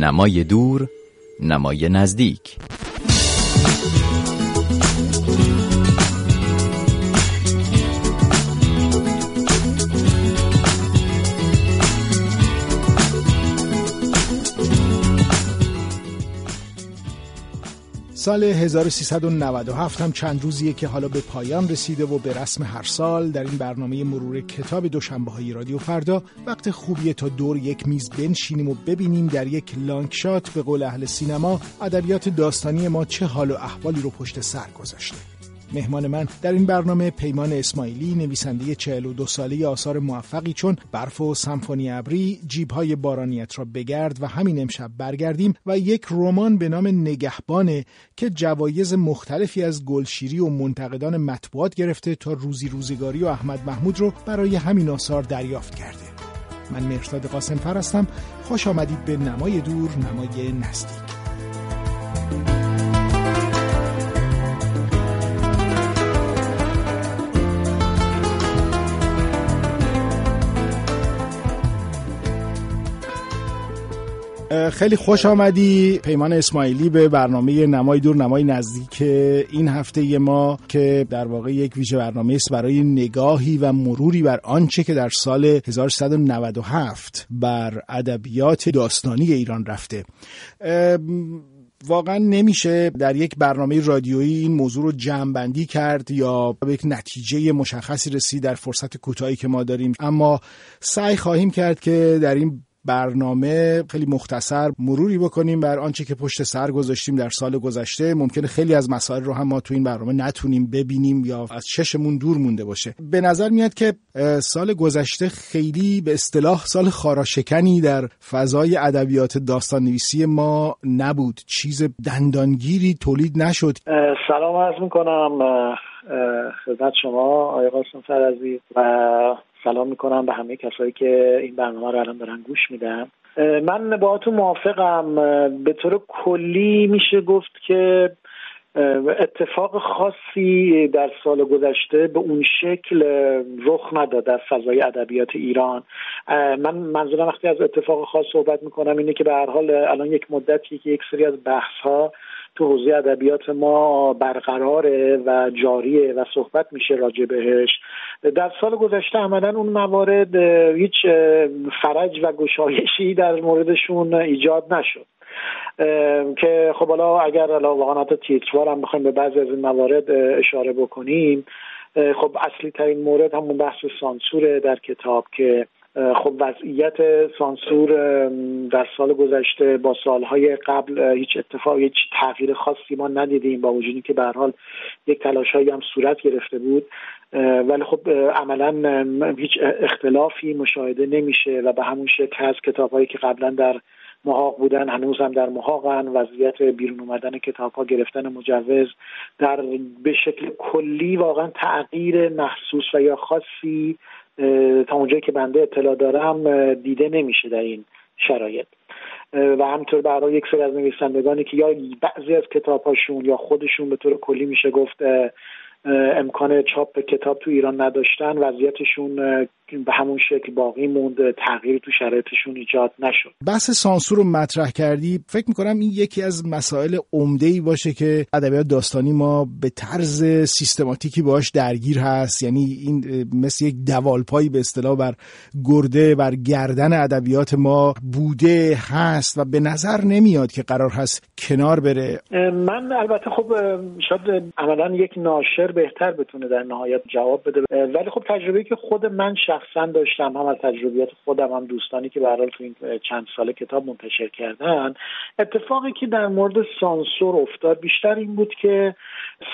نمای دور نمای نزدیک. سال 1397 هم چند روزیه که حالا به پایان رسیده و به رسم هر سال در این برنامه مرور کتاب دوشنبه‌های رادیو فردا وقت خوبیه تا دور یک میز بنشینیم و ببینیم در یک لانگ شات به قول اهل سینما ادبیات داستانی ما چه حال و احوالی رو پشت سر گذاشته. مهمان من در این برنامه پیمان اسماعیلی، نویسنده 42 ساله آثار موفقی چون برف و سمفونی عبری، جیبهای بارانیت را بگرد و همین امشب برگردیم و یک رمان به نام نگهبانه که جوایز مختلفی از گلشیری و منتقدان مطبوعات گرفته تا روزی روزگاری و احمد محمود رو برای همین آثار دریافت کرده. من مرساد قاسمفر هستم. خوش آمدید به نمای دور نمای نزدیک. خیلی خوش آمدی پیمان اسماعیلی به برنامه نمای دور نمای نزدیک این هفته ما که در واقع یک ویژه برنامه است برای نگاهی و مروری بر آنچه که در سال 1397 بر ادبیات داستانی ایران رفته. واقعا نمیشه در یک برنامه رادیویی این موضوع رو جمع‌بندی کرد یا به یک نتیجه مشخصی رسید در فرصت کوتاهی که ما داریم، اما سعی خواهیم کرد که در این برنامه خیلی مختصر مروری بکنیم بر آنچه که پشت سر گذاشتیم در سال گذشته. ممکنه خیلی از مسائل رو هم ما تو این برنامه نتونیم ببینیم یا از چشمون دور مونده باشه. به نظر میاد که سال گذشته خیلی به اصطلاح سال خاراشکنی در فضای ادبیات داستان نویسی ما نبود، چیز دندانگیری تولید نشد. سلام عرض میکنم خدمت شما آقای قاسمفر عزیز و سلام میکنم به همه کسایی که این برنامه رو الان دارن گوش میدن. من باهاتون موافقم. به طور کلی میشه گفت که اتفاق خاصی در سال گذشته به اون شکل رخ نداد در فضای ادبیات ایران. من منظورم وقتی از اتفاق خاص صحبت میکنم اینه که به هر حال الان یک مدتی که یک سری از بحث ها تو حوزه ادبیات ما برقراره و جاریه و صحبت میشه راجع بهش. در سال گذشته عملاً اون موارد هیچ فرج و گشایشی در موردشون ایجاد نشد که خب حالا اگر واقعا حتی تیتروار هم بخوایم به بعضی از این موارد اشاره بکنیم، خب اصلی ترین مورد همون بحث سانسوره در کتاب که خب وضعیت سانسور در سال گذشته با سالهای قبل هیچ اتفاق هیچ تغییر خاصی ما ندیدیم، با وجودی که به هر حال یک تلاش‌هایی هم صورت گرفته بود ولی خب عملاً هیچ اختلافی مشاهده نمیشه و به همون شکل هست. کتاب‌هایی که قبلا در محاق بودن هنوز هم در محاقن. وضعیت بیرون اومدن کتاب‌ها، گرفتن مجوز، در به شکل کلی واقعا تغییر محسوس و یا خاصی تا اونجایی که بنده اطلاع دارم دیده نمیشه در این شرایط و همطور برای یک سری از نویسندگانی که یا بعضی از کتاب‌هاشون یا خودشون به طور کلی میشه گفت امکان چاپ کتاب تو ایران نداشتن، وضعیتشون به همون شکل باقی موند، تغییر تو شرایطشون ایجاد نشد. بحث سانسور رو مطرح کردی. فکر میکنم این یکی از مسائل عمده‌ای باشه که ادبیات داستانی ما به طرز سیستماتیکی باهاش درگیر هست، یعنی این مثل یک دوالپایی به اصطلاح بر گرده بر گردن ادبیات ما بوده هست و به نظر نمیاد که قرار هست کنار بره. من البته خب شاید عملاً یک ناشر بهتر بتونه در نهایت جواب بده، ولی خب تجربه‌ای که خود من شخصا داشتم، هم از تجربیات خودم هم دوستانی که به هر حال تو این چند سال کتاب منتشر کردن، اتفاقی که در مورد سانسور افتاد بیشتر این بود که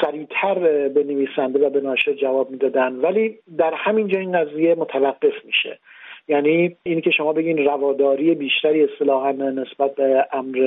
سریعتر به نویسنده و به ناشر جواب میدادن، ولی در همین جا این قضیه متوقف میشه. یعنی این که شما بگین رواداری بیشتری اصطلاحاً نسبت به امر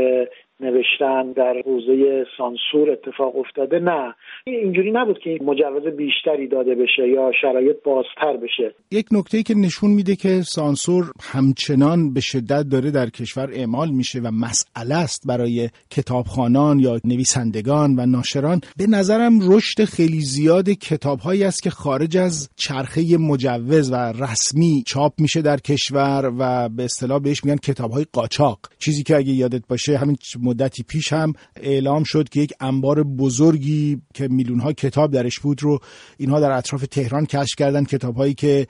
نوشتن در حوزه سانسور اتفاق افتاده، نه، اینجوری نبود که مجوز بیشتری داده بشه یا شرایط بازتر بشه. یک نکته‌ای که نشون میده که سانسور همچنان به شدت داره در کشور اعمال میشه و مسئله است برای کتابخوانان یا نویسندگان و ناشران، به نظرم رشد خیلی زیاد کتاب‌هایی است که خارج از چرخه مجوز و رسمی چاپ میشه در کشور و به اصطلاح بهش میگن کتاب‌های قاچاق. چیزی که اگه یادت باشه همین مدتی پیش هم اعلام شد که یک انبار بزرگی که میلیون‌ها کتاب درش بود رو اینها در اطراف تهران کشف کردن، کتاب‌هایی که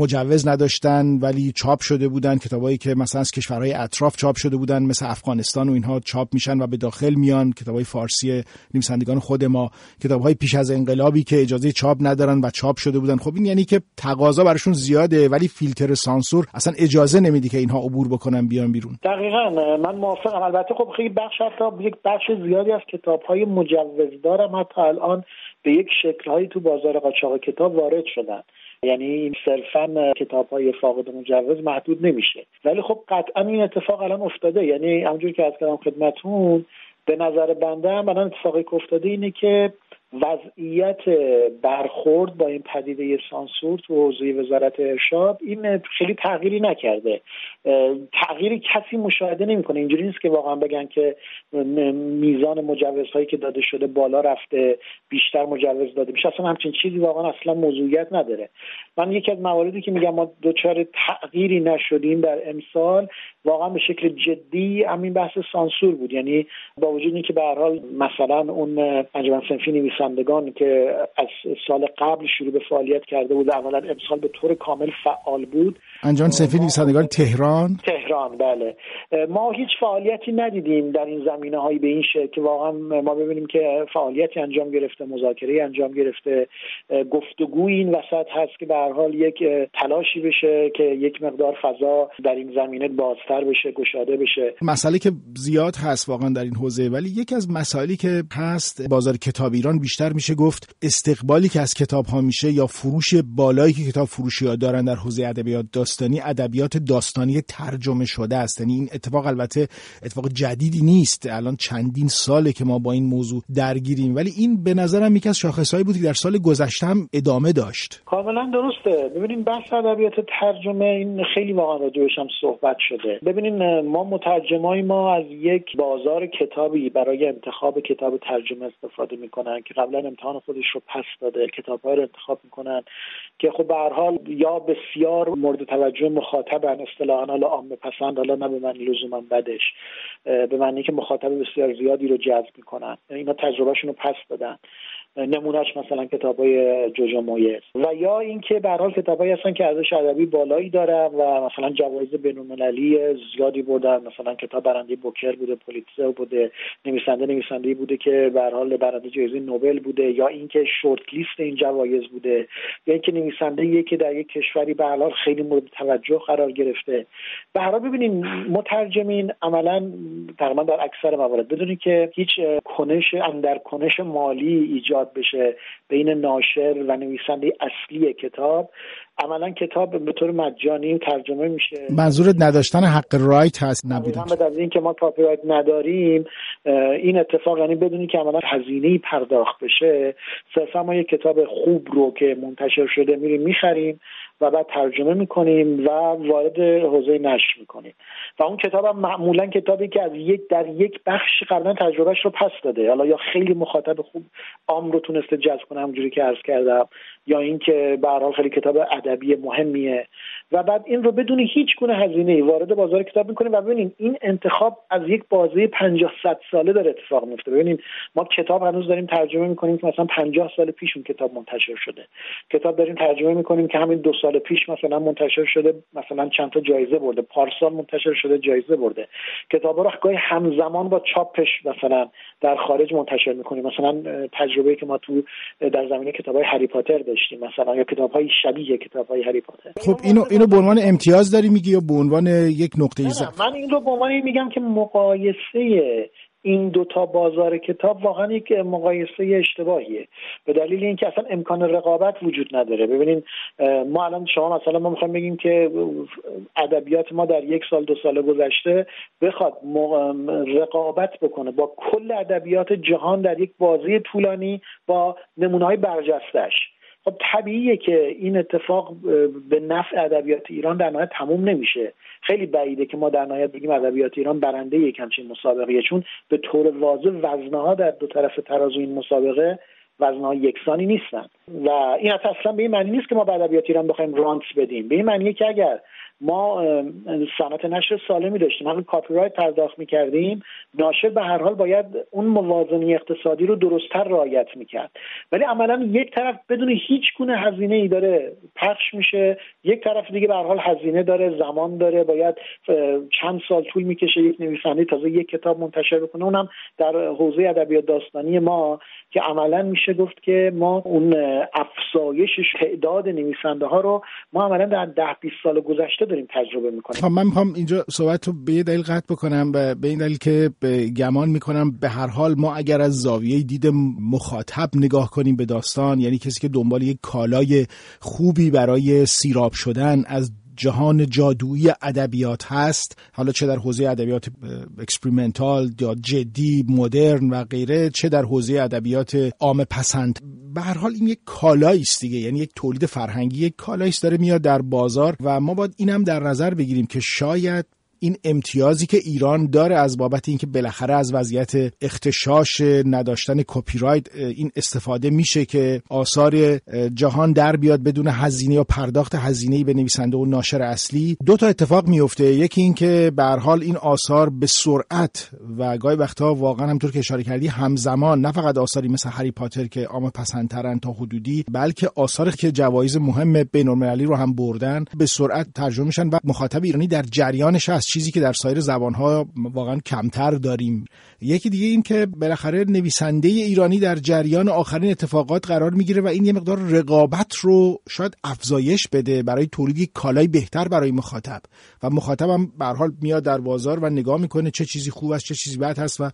مجوز نداشتن ولی چاپ شده بودن، کتاب‌هایی که مثلا از کشورهای اطراف چاپ شده بودن مثل افغانستان و اینها چاپ میشن و به داخل میان، کتاب‌های فارسی نویسندگان خود ما، کتاب‌های پیش از انقلابی که اجازه چاپ ندارن و چاپ شده بودن. خب این یعنی که تقاضا براشون زیاده ولی فیلتر سانسور اصلا اجازه نمیده که اینها عبور بکنن بیان بیرون. دقیقاً من موافقم. البته خب خیلی بخش حتی یک بخش زیادی از کتاب‌های مجوزدارم حتی الان به یک شکل‌هایی تو بازار قاچاق کتاب وارد شدن، یعنی صرفاً کتاب‌های فاقد مجوز محدود نمیشه. ولی خب قطعاً این اتفاق الان افتاده، یعنی همونجور که از کلام خدمتتون به نظر بنده الان اتفاقی که افتاده اینه که وضعیت برخورد با این پدیده سانسور تو حوزه وزارت ارشاد این خیلی تغییری نکرده، تغییری کسی مشاهده نمی‌کنه. اینجوری نیست که واقعا بگن که میزان مجوزهایی که داده شده بالا رفته، بیشتر مجوز داده میشه، اصلا همچین چیزی واقعا اصلا موضوعیت نداره. من یکی از مواردی که میگم ما دوچار تغییری نشدیم در امسال واقعا به شکل جدی همین بحث سانسور بود، یعنی با وجود اینکه به هر حال مثلا اون انجمن صنفی نویسندگان که از سال قبل شروع به فعالیت کرده بود اولا امسال به طور کامل فعال بود، انجمن صنفی نویسندگان تهران بله، ما هیچ فعالیتی ندیدیم در این زمینه‌های به این شکل که واقعا ما ببینیم که فعالیتی انجام گرفته، مذاکره‌ای انجام گرفته، گفتگویی این وسط هست که به هر حال یک تلاشی بشه که یک مقدار فضا در این زمینه بازتر بشه، گشاده بشه. مسئله که زیاد هست واقعا در این حوزه، ولی یکی از مسائلی که هست بازار کتاب ایران بیشتر میشه گفت استقبالی که از کتاب‌ها میشه یا فروش بالایی که کتاب فروشی‌ها دارن در حوزه ادبیات داستانی، ادبیات داستانی ترجمه شده است. یعنی این اتفاق البته اتفاق جدیدی نیست، الان چندین ساله که ما با این موضوع درگیریم، ولی این به نظرم یکی از شاخص‌هایی بود که در سال گذشته هم ادامه داشت. کاملا درسته. ببینید بحث ادبیات ترجمه این خیلی واقعا راجعش هم صحبت شده. ببینید ما مترجمای ما از یک بازار کتابی برای انتخاب کتاب ترجمه استفاده می‌کنن که قبلا امتحان خودش رو پس داده، کتاب‌ها رو انتخاب می‌کنن که خب به هر حال یا بسیار مورد توجه مخاطبن، اصطلاحاً حالا عامه پسند، حالا نه به معنی لزوما بدش، به معنی که مخاطب بسیار زیادی رو جذب می‌کنن، اینا تجربهشون رو پس دادن. نمونهش مثلا کتابای جوجو مویس و یا اینکه به هر حال کتابایی هستن که ارزش ادبی بالایی دارن و مثلا جوایز بین‌المللی زیادی بردن، مثلا کتاب برنده بوکر بوده، پولیتزر بوده، نویسنده‌ای بوده که به هر حال برنده جایزه نوبل بوده، یا اینکه شورت لیست این جوایز بوده، یا اینکه نویسنده‌ای که در یک کشوری به هر حال خیلی مورد توجه قرار گرفته. به هر حال ببینید مترجمین عملاً تقریبا در اکثر موارد بدون اینکه هیچ اندرکنش مالی ایجاد بشه بین ناشر و نویسنده اصلی کتاب، عملا کتاب به طور مجانی ترجمه میشه. منظورت نداشتن حق رایت هست نبوده، ما بدون این که ما کاپی رایت نداریم این اتفاق، یعنی بدون این که عملا هزینه‌ای پرداخت بشه، صرفا ما یک کتاب خوب رو که منتشر شده میریم میخریم و بعد ترجمه میکنیم و وارد حوزه نشر میکنیم و اون کتاب هم معمولا کتابی که از یک بخش قبلا تجربهش رو پس داده، حالا یا خیلی مخاطب خوب عام رو تونسته جذب کنه همونجوری که عرض کردم، یا اینکه به هر حال خیلی کتاب ادبی مهمیه و بعد این رو بدون هیچ گونه هزینه‌ای وارد بازار کتاب میکنیم و ببینید این انتخاب از یک بازه 50-100 ساله داره اتفاق میفته. ببینید ما کتاب هنوز داریم ترجمه میکنیم که مثلا 50 سال پیش اون کتاب منتشر شده، کتاب داریم ترجمه میکنیم که همین 2 سال پیش مثلا منتشر شده، مثلا چند تا جایزه برده، پارسال منتشر شده جایزه برده، کتابا رو گاهی همزمان با چاپش مثلا در خارج منتشر میکنیم، مثلا تجربه‌ای که ما تو در زمینه کتاب‌های هری پاتر داشتیم مثلا، یا کتاب‌های شبیه کتاب‌های هری پاتر. خب اینو به عنوان امتیاز داری میگی یا به عنوان یک نقطه ضعف؟ من این رو به عنوان میگم که مقایسه این دوتا بازار کتاب واقعا یک مقایسه اشتباهیه، به دلیل اینکه اصلا امکان رقابت وجود نداره. ببینین ما الان شما مثلا ما میخوایم بگیم که ادبیات ما در یک سال دو سال گذشته بخواد رقابت بکنه با کل ادبیات جهان در یک بازی طولانی با نمونه‌های برجسته‌اش، خب طبیعیه که این اتفاق به نفع ادبیات ایران در نهایت تموم نمیشه. خیلی بعیده که ما در نهایت بگیم ادبیات ایران برنده یک همچین مسابقه، چون به طور واضح وزنها در دو طرف ترازو این مسابقه وزنها یکسانی نیستن و این اصلا به این معنی نیست که ما به ادبیات ایران بخوایم رانت بدیم. به این معنیه که اگر ما صنعت نشر سالمی داشتیم، حق کاپی رایت پرداخت می‌کردیم، ناشر به هر حال باید اون موازنه اقتصادی رو درست‌تر رعایت می‌کرد. ولی عملاً یک طرف بدون هیچ گونه هزینه‌ای داره پخش میشه، یک طرف دیگه به هر حال هزینه داره، زمان داره، باید چند سال طول می‌کشه یک نویسنده تازه یک کتاب منتشر بکنه، اونم در حوزه ادبیات داستانی ما که عملاً میشه گفت که ما اون افزایش تعداد نویسنده‌ها رو ما عملاً در 10 20 سال گذشته داریم تجربه میکنیم. من میخوام اینجا صحبت رو به یه دلیل قطع بکنم و به این دلیل که گمان میکنم به هر حال ما اگر از زاویه دید مخاطب نگاه کنیم به داستان، یعنی کسی که دنبال یک کالای خوبی برای سیراب شدن از جهان جادویی ادبیات هست، حالا چه در حوزه ادبیات اکسپریمنتال یا جدی مدرن و غیره، چه در حوزه ادبیات عام پسند، به هر حال این یک کالایی است دیگه، یعنی یک تولید فرهنگی، یک کالایی است داره میاد در بازار و ما باید اینم در نظر بگیریم که شاید این امتیازی که ایران داره از بابت اینکه بالاخره از وضعیت اختشاش نداشتن کپی رایت این استفاده میشه که آثار جهان در بیاد بدون هزینه یا پرداخت هزینه‌ای به نویسنده و ناشر اصلی، دو تا اتفاق میفته. یکی این که به هر حال این آثار به سرعت و گاهی وقتا واقعا همونطور که اشاره کردی همزمان، نه فقط آثاری مثل هری پاتر که عام پسندترن تا حدودی، بلکه آثاری که جوایز مهم بین‌المللی رو هم بردن به سرعت ترجمه میشن و مخاطب ایرانی در جریانش هست، چیزی که در سایر زبان‌ها واقعا کمتر داریم. یکی دیگه این که بالاخره نویسنده ایرانی در جریان آخرین اتفاقات قرار میگیره و این یه مقدار رقابت رو شاید افزایش بده برای تولید کالای بهتر برای مخاطب و مخاطب هم به هر حال میاد در بازار و نگاه میکنه چه چیزی خوب است چه چیزی بد هست و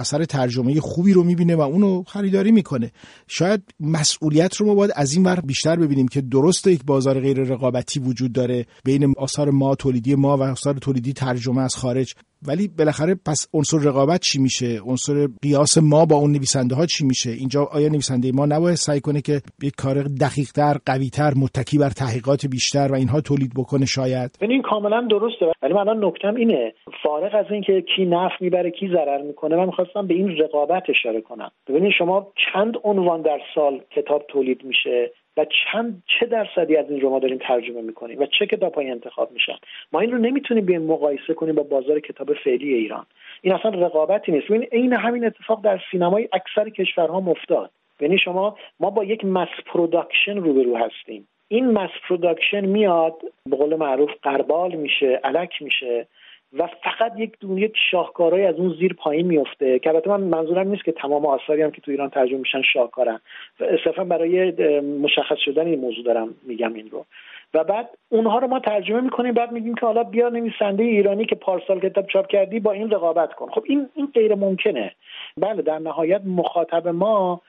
اثر ترجمه خوبی رو میبینه و اونو خریداری میکنه. شاید مسئولیت رو ما باید از این ور بیشتر ببینیم که درسته یک بازار غیر رقابتی وجود داره بین آثار ما تولیدی ما و آثار تولیدی ترجمه از خارج، ولی بالاخره پس عنصر رقابت چی میشه؟ عنصر قیاس ما با اون نویسنده ها چی میشه؟ اینجا آیا نویسنده ما نباید سعی کنه که یک کار دقیق تر، قوی تر، متکی بر تحقیقات بیشتر و اینها تولید بکنه؟ شاید این کاملا درسته، ولی من الان نکتم اینه، فارغ از این که کی نفع میبره کی ضرر میکنه، من میخواستم به این رقابت اشاره کنم. ببینید شما چند عنوان در سال کتاب تولید میشه و چه درصدی از این رو ما داریم ترجمه میکنیم و چه کتاب‌هایی انتخاب میشن. ما این رو نمیتونیم به مقایسه کنیم با بازار کتاب فعلی ایران. این اصلا رقابتی نیست. این همین اتفاق در سینمای اکثر کشورها افتاد. یعنی ما با یک مس پروداکشن روبرو هستیم. این مس پروداکشن میاد به قول معروف قربال میشه، الک میشه و فقط یک دونه شاهکارهای از اون زیر پایین میفته که البته من منظورم نیست که تمام آثاری هم که تو ایران ترجمه میشن شاهکارن، صرفا برای مشخص شدن این موضوع دارم میگم این رو، و بعد اونها رو ما ترجمه میکنیم، بعد میگیم که حالا بیا نویسنده ایرانی که پارسال کتاب چاپ کردی با این رقابت کن. خب این غیر ممکنه. بله در نهایت مخاطب ما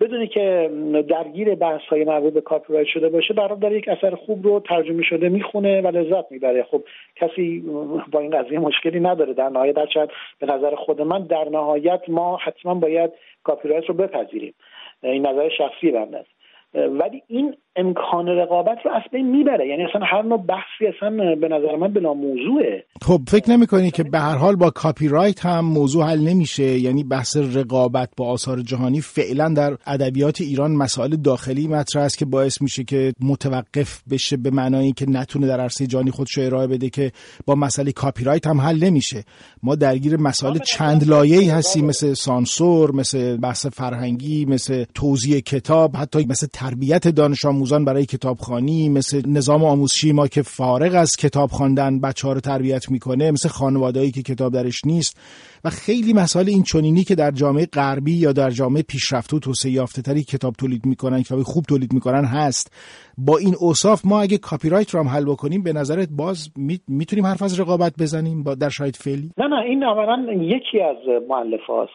بدونی که درگیر بحث‌های مربوط به کاپی رایت شده باشه، برام داره یک اثر خوب رو ترجمه شده میخونه و لذت میبره. خب کسی با این قضیه مشکلی نداره در نهایت. شاید به نظر خود من در نهایت ما حتما باید کاپی رایت رو بپذیریم، این نظر شخصی بنده است، ولی این امکان رقابت رو اصلا میبره. یعنی اصلا هر نوع بحثی اصلا به نظر من بلا موضوعه. خب فکر نمی‌کنی که به هر حال با کاپی رایت هم موضوع حل نمیشه؟ یعنی بحث رقابت با آثار جهانی فعلا در ادبیات ایران مسائل داخلی مطرح است که باعث میشه که متوقف بشه، به معنای اینکه نتونه در عرصه جهانی خودش ارائه بده، که با مسئله کاپی رایت هم حل نمیشه. ما درگیر مسائل چند لایه‌ای هستیم، مثل سانسور، مثل بحث فرهنگی، مثل توزیع کتاب، حتی مثل تربیت دانش آموز آموزان برای کتابخوانی، مثل نظام آموزشی ما که فارغ از کتاب خواندن بچه‌ها رو تربیت میکنه، مثل خانواده‌ای که کتاب درش نیست و خیلی مسائل این چنینی که در جامعه غربی یا در جامعه پیشرفته و توسعه یافته‌تری کتاب تولید میکنن، کتاب خوب تولید میکنن هست. با این اوصاف ما اگه کاپی رایت رو هم حل بکنیم، به نظرت باز میتونیم حرف از رقابت بزنیم با در شرایط فعلی؟ نه، این اولا یکی از مؤلفه‌هاست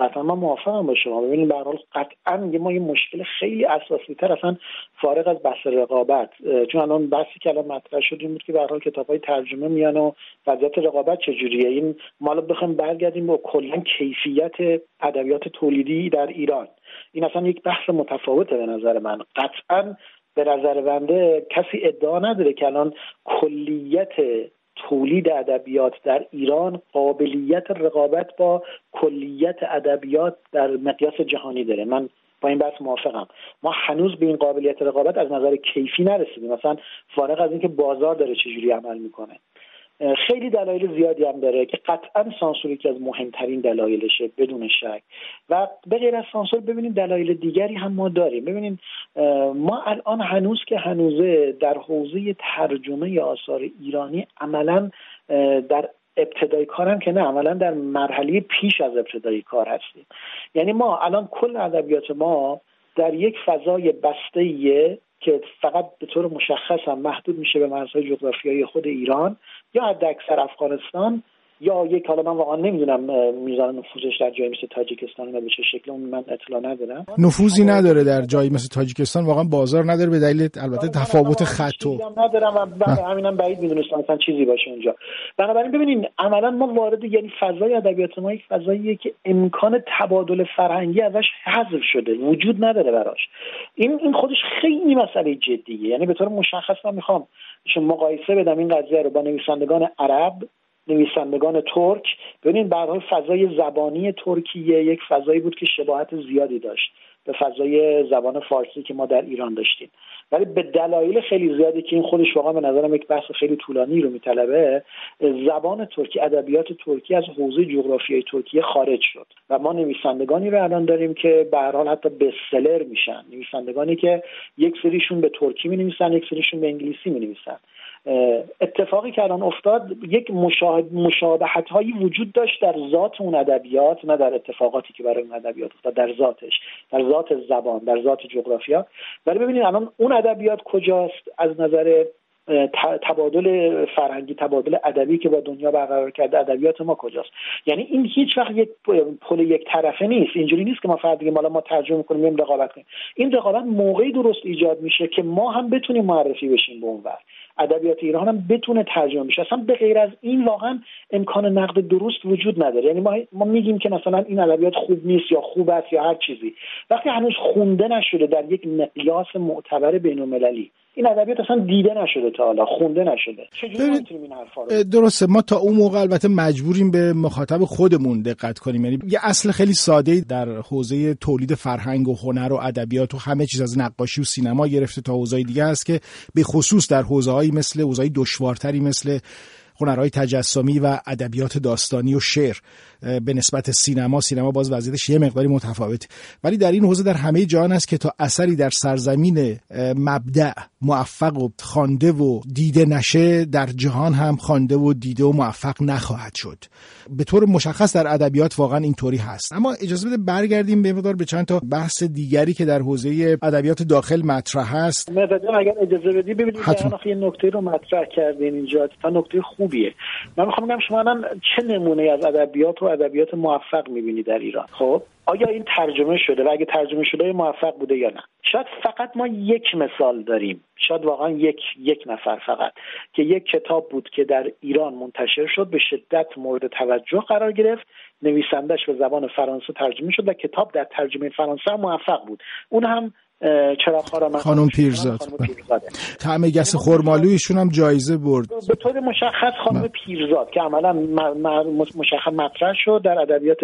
قطعا من موافقم با شما. ببینید به هر حال قطعا ما یه مشکل خیلی اساسی تر اصلا فارغ از بحث رقابت، چون الان بحثی که الان مطرح شد این بود که به هر حال کتاب‌های ترجمه میان و وضعیت رقابت چجوریه. این ما الان بخوایم برگردیم با کلا کیفیت ادبیات تولیدی در ایران، این اصلا یک بحث متفاوته به نظر من. قطعا به نظر بنده کسی ادعا نداره که الان کلیت تولید ادبیات در ایران قابلیت رقابت با کلیت ادبیات در مقیاس جهانی داره. من با این بحث موافقم. ما هنوز به این قابلیت رقابت از نظر کیفی نرسیدیم، مثلا فارغ از اینکه بازار داره چجوری عمل میکنه. خیلی دلایل زیادی هم داره که قطعا سانسور یکی از مهمترین دلایلشه بدون شک، و به غیر از سانسور ببینید دلایل دیگری هم ما داریم. ببینید ما الان هنوز که هنوزه در حوزه ترجمه آثار ایرانی عملا در ابتدای کارم که نه، عملا در مرحله پیش از ابتدای کار هستیم. یعنی ما الان کل ادبیات ما در یک فضای بسته‌ایه که فقط به طور مشخص هم محدود میشه به مرزهای جغرافیایی خود ایران یا حداکثر افغانستان یا یک، حالا من واقعا نمیدونم میزان نفوذش در جایی مثل تاجیکستان به چه شکل، اون من اطلاع ندارم. نفوذی نداره در جایی مثل تاجیکستان، واقعا بازار نداره به دلیل البته تفاوت خط و ندارم و همینم بعید میدونستم مثلا چیزی باشه اونجا. بنابراین ببینین عملا ما وارد یعنی فضای ادبیات ما یک فضاییه که امکان تبادل فرهنگی ازش حذف شده، وجود نداره براش. این خودش خیلی مسئله جدیه. یعنی به طور مشخص من میخوام مقایسه بدم این قضیه رو با نویسندگان عرب، نویسندگان ترک. ببینید به هر حال فضای زبانی ترکیه یک فضایی بود که شباهت زیادی داشت به فضای زبان فارسی که ما در ایران داشتیم، ولی به دلایل خیلی زیادی که این خودش واقعا به نظرم یک بحث خیلی طولانی رو میطلبه، زبان ترکی، ادبیات ترکی از حوزه جغرافیای ترکیه خارج شد و ما نویسندگانی رو الان داریم که به هر حال حتی بستسلر میشن، نویسندگانی که یک سریشون به ترکی مینویسن، یک سریشون به انگلیسی مینویسن. اتفاقی که الان افتاد یک مشابهت هایی وجود داشت در ذات اون ادبیات، نه در اتفاقاتی که برای اون ادبیات افتاد، در ذاتش، در ذات زبان، در ذات جغرافیا. ولی ببینید الان اون ادبیات کجاست از نظر تبادل فرهنگی، تبادل ادبی که با دنیا برقرار کرده، ادبیات ما کجاست؟ یعنی این هیچ وقت یک پل یک طرفه نیست. اینجوری نیست که ما فقط بگیم حالا ما ترجمه می‌کنیم بریم رقابت کنیم. این رقابت موقعی درست ایجاد میشه که ما هم بتونیم معرفی بشیم به اونور، ادبیات ایران هم بتونه ترجمه بشه. اصلا به غیر از این واقعا امکان نقد درست وجود نداره. یعنی ما میگیم که مثلا این ادبیات خوب نیست یا خوب است یا هر چیزی، وقتی هنوز خونده نشده در یک مقیاس معتبر بین‌المللی. این ادبیات اصلا دیده نشده تا حالا، خونده نشده. چجوری میتونیم این حرفا رو؟ درسته، ما تا اون موقع البته مجبوریم به مخاطب خودمون دقت کنیم. یعنی یه اصل خیلی ساده در حوزه تولید فرهنگ و هنر و ادبیات و همه چیز، از نقاشی و سینما گرفته تا حوزه‌های دیگه است که به خصوص در حوزه‌های مثل حوزه‌های دشوارتری مثل هنرهای تجسمی و ادبیات داستانی و شعر به نسبت سینما باز وضعیتش یه مقداری متفاوته، ولی در این حوزه در همه جهان است که تا اثری در سرزمین مبدأ موفق و خوانده و دیده نشه، در جهان هم خوانده و دیده و موفق نخواهد شد. به طور مشخص در ادبیات واقعا اینطوری هست. اما اجازه بده برگردیم به مقدار به چند تا بحث دیگری که در حوزه ادبیات داخل مطرح هست. اگر اجازه بدی ببینید یه نکته رو مطرح کردین اینجا، تا نکته خوبیه. من می‌خوام بگم شما الان چه نمونه از ادبیات و ادبیات موفق می‌بینید در ایران؟ خب آیا این ترجمه شده و اگه ترجمه شده موفق بوده یا نه؟ شاید فقط ما یک مثال داریم، شاید واقعا یک نفر فقط، که یک کتاب بود که در ایران منتشر شد، به شدت مورد توجه قرار گرفت، نویسندش به زبان فرانسه ترجمه شد و کتاب در ترجمه فرانسه موفق بود. اون هم خانم پیرزاد، طعم گس خرمالو، ایشون هم جایزه برد. به طور مشخص خانم پیرزاد که عملا مشخص مطرح شد در ادبیات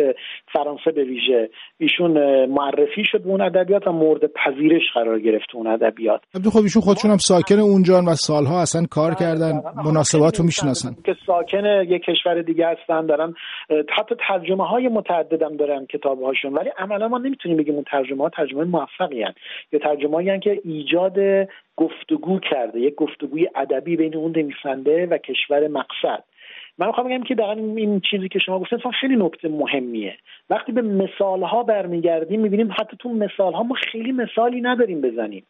فرانسه به ویژه، ایشون معرفی شد به اون ادبیات و مورد پذیرش قرار گرفت اون ادبیات. خب ایشون خودشون هم ساکن اونجان و سالها اصلا کار کردن، مناسباتو میشناسن که ساکن یک کشور دیگه هستن، دارن حتی ترجمه های متعددم دارن کتاب‌هاشون، ولی عملا ما نمیتونیم بگیم اون ترجمه‌ها ترجمه موفقی ان یا ترجمه‌ای ان که ایجاد گفتگو کرده، یک گفتگوی ادبی بین اون نویسنده و کشور مقصد. من میخوام بگم که دقیقاً این چیزی که شما گفتید خیلی نکته مهمیه. وقتی به مثال‌ها برمیگردیم می‌بینیم حتی تو مثال‌ها ما خیلی مثالی نداریم بزنیم.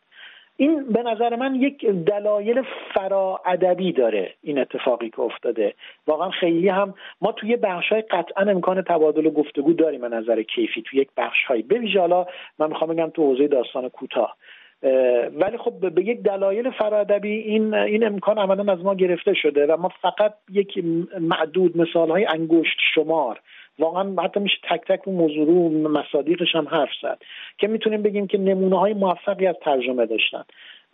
این به نظر من یک دلایل فراادبی داره این اتفاقی که افتاده. واقعا خیلی هم ما توی بخش‌های قطعا امکان تبادل و گفتگو داریم به نظر کیفی توی یک بخش‌های. ببینید حالا من میخوام بگم تو حوزه داستان کوتاه، ولی خب به یک دلایل فرادبی این امکان عملا از ما گرفته شده و ما فقط یک معدود مثال‌های انگشت شمار، واقعا حتی میشه تک تک اون موضوع رو مصادیقش هم حرف زد که میتونیم بگیم که نمونه‌های موفقی از ترجمه داشتن.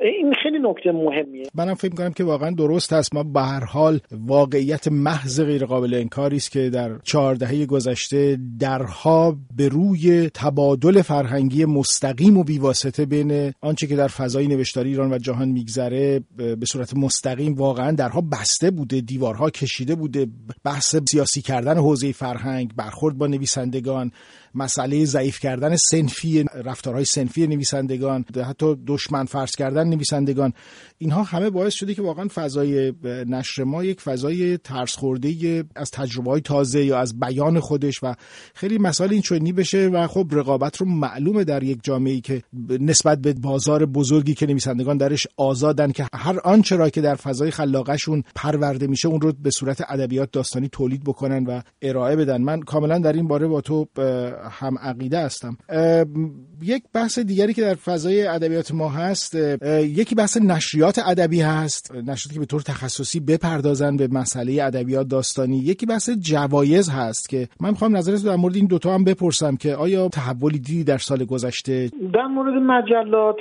این خیلی نکته مهمیه. منم فکر می‌کنم که واقعا درست هست. ما به هر حال واقعیت محض غیر قابل انکاری است که در 4 دهه گذشته درها به روی تبادل فرهنگی مستقیم و بیواسطه بین آنچه که در فضای نوشتاری ایران و جهان میگذره به صورت مستقیم واقعا درها بسته بوده، دیوارها کشیده بوده. بحث سیاسی کردن حوزه فرهنگ، برخورد با نویسندگان، مسئله ضعیف کردن صنفی، رفتارهای صنفی نویسندگان، حتی دشمن فرض کردن نویسندگان، اینها همه باعث شده که واقعا فضای نشر ما یک فضای ترس خورده از تجربه‌های تازه یا از بیان خودش و خیلی مسائل اینچنینی بشه و خب رقابت رو معلومه در یک جامعه‌ای که نسبت به بازار بزرگی که نویسندگان درش آزادن که هر آنچه را که در فضای خلاقشون پرورده میشه اون رو به صورت ادبیات داستانی تولید بکنن و ارائه بدن. من کاملا در این باره با تو هم عقیده هستم. یک بحث دیگری که در فضای ادبیات ما هست، یکی بحث نشریات ادبی هست، نشریاتی که به طور تخصصی بپردازن به مسئله ادبیات داستانی، یکی بحث جوایز هست که من می‌خوام نظرت در مورد این دوتا هم بپرسم که آیا تحولی دیدی در سال گذشته در مورد مجلات؟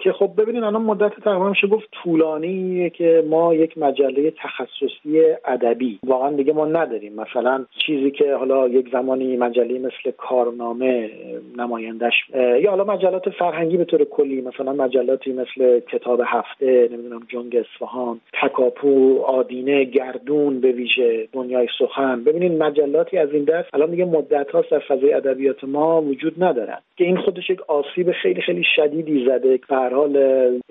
که خب ببینید الان مدت تقریبا میشه گفت طولانیه که ما یک مجله تخصصی ادبی واقعا دیگه ما نداریم. مثلا چیزی که حالا یک زمانی مجله مثل کارنامه نمایندش، یا حالا مجلات فرهنگی به طور کلی، مثلا مجلاتی مثل کتاب هفته، نمیدونم جونگ اصفهان، تکاپو، آدینه گردون، به ویژه دنیای سخن، ببینید مجلاتی از این دست الان دیگه مدت هاست در فضای ادبیات ما وجود ندارن که این خودش یک آسیب خیلی خیلی شدیدی زده. به هر حال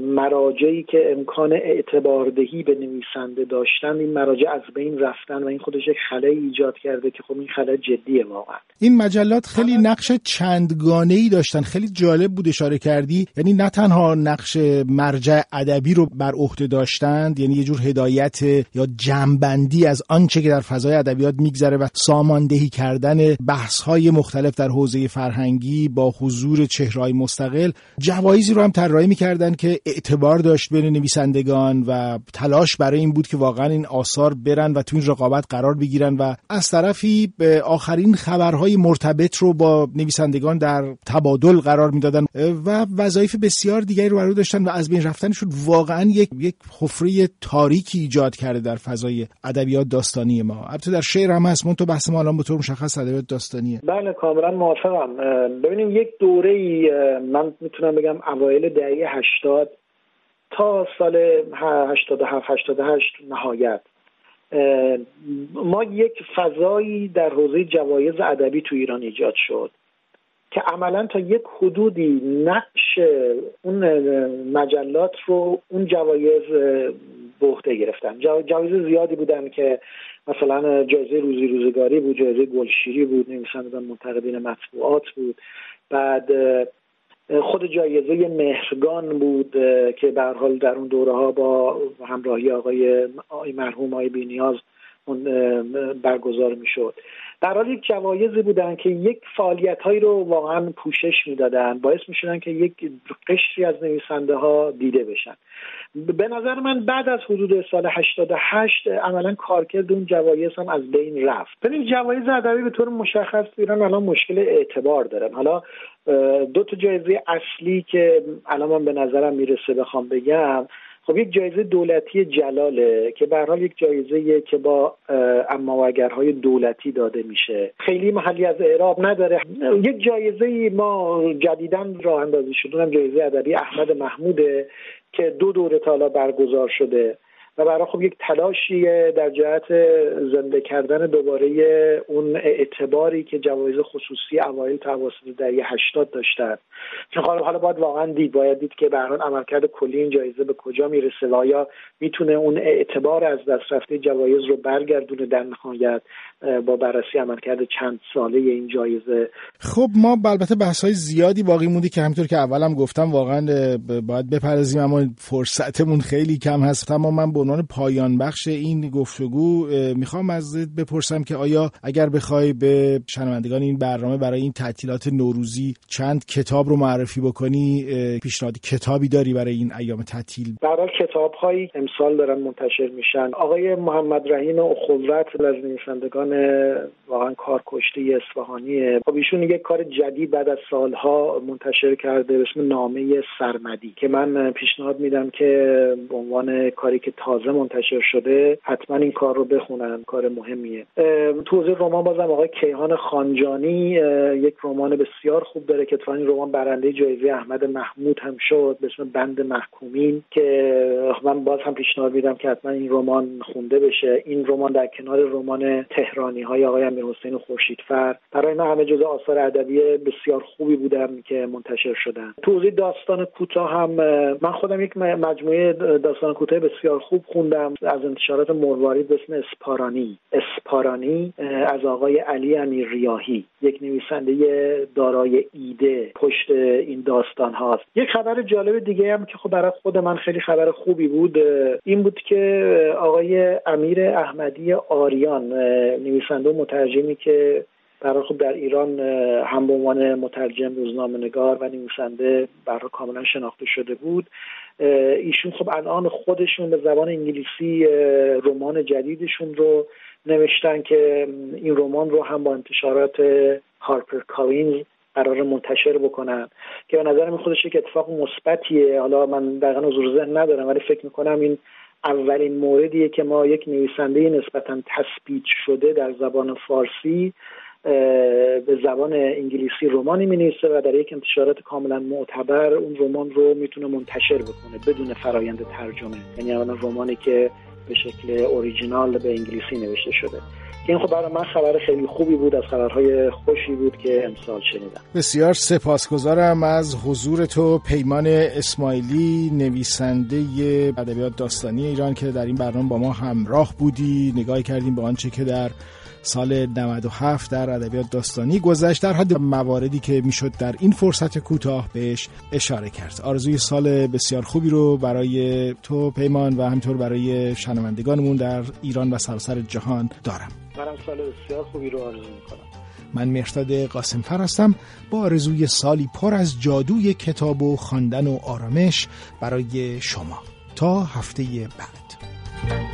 مراجعی که امکان اعتباردهی به نویسنده داشتن، این مراجع از بین رفتن و این خودش یک خلأی ایجاد کرده که خب این خلأ جدیه واقعا. این مجلات خیلی نقش چندگانه‌ای داشتن، خیلی جالب بود اشاره کردی، یعنی نه تنها نقش مرجع ادبی رو بر عهده داشتند، یعنی یه جور هدایت یا جمع‌بندی از آنچه که در فضای ادبیات میگذره و ساماندهی کردن بحث‌های مختلف در حوزه فرهنگی با حضور چهره‌های مستقل، جوایزی رو هم طراحی می‌کردن که اعتبار داشت بین نویسندگان و تلاش برای این بود که واقعاً این آثار برن و تو این رقابت قرار بگیرن و از طرفی به آخرین خبرهای مرتبط رو با نویسندگان در تبادل قرار میدادن و وظایف بسیار دیگری رو برعهده داشتن و از بین رفتن شد. واقعا یک حفره تاریکی ایجاد کرده در فضای ادبیات داستانی ما. البته در شعر هم هست، من تو بحث ما الان به طور مشخص ادبیات داستانیه. بله کاملا موافقم. ببینیم یک دوره‌ای من میتونم بگم اوایل دهه 80 تا سال 87 88 نهایت ما یک فضایی در حوزه جوایز ادبی تو ایران ایجاد شد که عملا تا یک حدودی نقش اون مجلات رو اون جوایز به عهده گرفتن. جوایز زیادی بودن که مثلا جایزه روزی روزگاری بود، جایزه گلشیری بود، نویسندگان منتقدین مطبوعات بود، بعد خود جایزه مهرگان بود که به هر حال در اون دوره ها با همراهی آقای مرحوم آقای بی‌نیاز اون برگزار میشد. در حال یک جوایزی بودن که یک فعالیت‌هایی رو واقعا پوشش میدادن، باعث میشدن که یک قشری از نویسنده ها دیده بشن. به نظر من بعد از حدود سال 88 عملا کارکرد اون جوایز هم از بین رفت. ببین جوایز ادبی به طور مشخص ایران الان مشکل اعتبار دارن. حالا دو تا جایزه اصلی که الان من به نظرم میرسه بخوام بگم، خب یک جایزه دولتی جلاله که به هر حال یک جایزه که با اما و اگرهای دولتی داده میشه، خیلی محلی از اعراب نداره. یک جایزه ما جدیداً راه اندازی شده، جایزه ادبی احمد محمود که دو دوره تا حالا برگزار شده و برای خب یک تلاشیه در جهت زنده کردن دوباره اون اعتباری که جوایز خصوصی اوایل توسط دهه 80 داشتن. چون حالا باید واقعا دید که به هر حال عملکرد کلی این جایزه به کجا میرسه و آیا میتونه اون اعتبار از دست رفته جوایز رو برگردونه در نهایت با بررسی عملکرد چند ساله این جایزه. خب ما البته بحث‌های زیادی باقی مونده که همونطور که اولم گفتم واقعا باید بپرسیم، اما فرصتمون خیلی کم هست. اما من عنوان پایان بخش این گفتگو میخوام ازت بپرسم که آیا اگر بخوای به شنوندگان این برنامه برای این تعطیلات نوروزی چند کتاب رو معرفی بکنی، پیشنهاد کتابی داری برای این ایام تعطیل؟ برای کتاب‌های امسال دارن منتشر میشن. آقای محمد رحیم اخوخت از نویسندگان واقعا کارکشته اصفهانی، خب ایشون یک کار جدید بعد از سالها منتشر کرده به اسم نامه سرمدی که من پیشنهاد میدم که به عنوان کاری که تازه منتشر شده حتما این کار رو بخونن، کار مهمیه. تو حوزه رمان بازم آقای کیهان خانجانی یک رمان بسیار خوب داره که اتفاقاً رمان برنده جایزه احمد محمود هم شد به اسم بند محکومین که من باز هم پیشنهاد میدم که حتما این رمان خونده بشه. این رمان در کنار رمان تهرانی های آقای امیر حسین خوشیدفر، برای من همه جزء آثار ادبی بسیار خوبی بودن که منتشر شدن. تو حوزه داستان کوتاه هم من خودم یک مجموعه داستان کوتاه بسیار خوب خوندم از انتشارات مروارید به اسم اسپارانی از آقای علی امیر ریاهی، یک نویسنده دارای ایده پشت این داستان هاست. یک خبر جالب دیگه هم که خب برای خود من خیلی خبر خوبی بود این بود که آقای امیر احمدی آریان، نویسنده و مترجمی که برای خب در ایران هم به عنوان مترجم، روزنامه‌نگار و نویسنده برای کاملا شناخته شده بود، ایشون خب الان خودشون به زبان انگلیسی رمان جدیدشون رو نوشتن که این رمان رو هم با انتشارات هارپر کالینز قرار منتشر بکنن که به نظر من خودشه که اتفاق مثبتیه. حالا من دقیقاً حضور ذهن ندارم ولی فکر میکنم این اولین موردیه که ما یک نویسنده نسبتاً تثبیت شده در زبان فارسی به زبان انگلیسی رمانی می‌نویسه و در یک انتشارات کاملا معتبر اون رمان رو میتونه منتشر بکنه بدون فرایند ترجمه، یعنی اون رمانی که به شکل اوریجینال به انگلیسی نوشته شده. این خب برای من خبر خیلی خوبی بود، از خبرهای خوشی بود که امسال شنیدم. بسیار سپاسگزارم از حضور تو پیمان اسماعیلی، نویسنده ادبیات داستانی ایران که در این برنامه با ما همراه بودی. نگاهی کردیم به آنچه که در سال 97 در ادبیات داستانی گذشت، در حد مواردی که میشد در این فرصت کوتاه بهش اشاره کرد. آرزوی سال بسیار خوبی رو برای تو پیمان و همینطور برای شنوندگانمون در ایران و سراسر جهان دارم. منم سال بسیار خوبی رو آرزو میکنم. من مرساد قاسمفر هستم با آرزوی سالی پر از جادوی کتاب و خواندن و آرامش برای شما. تا هفته بعد.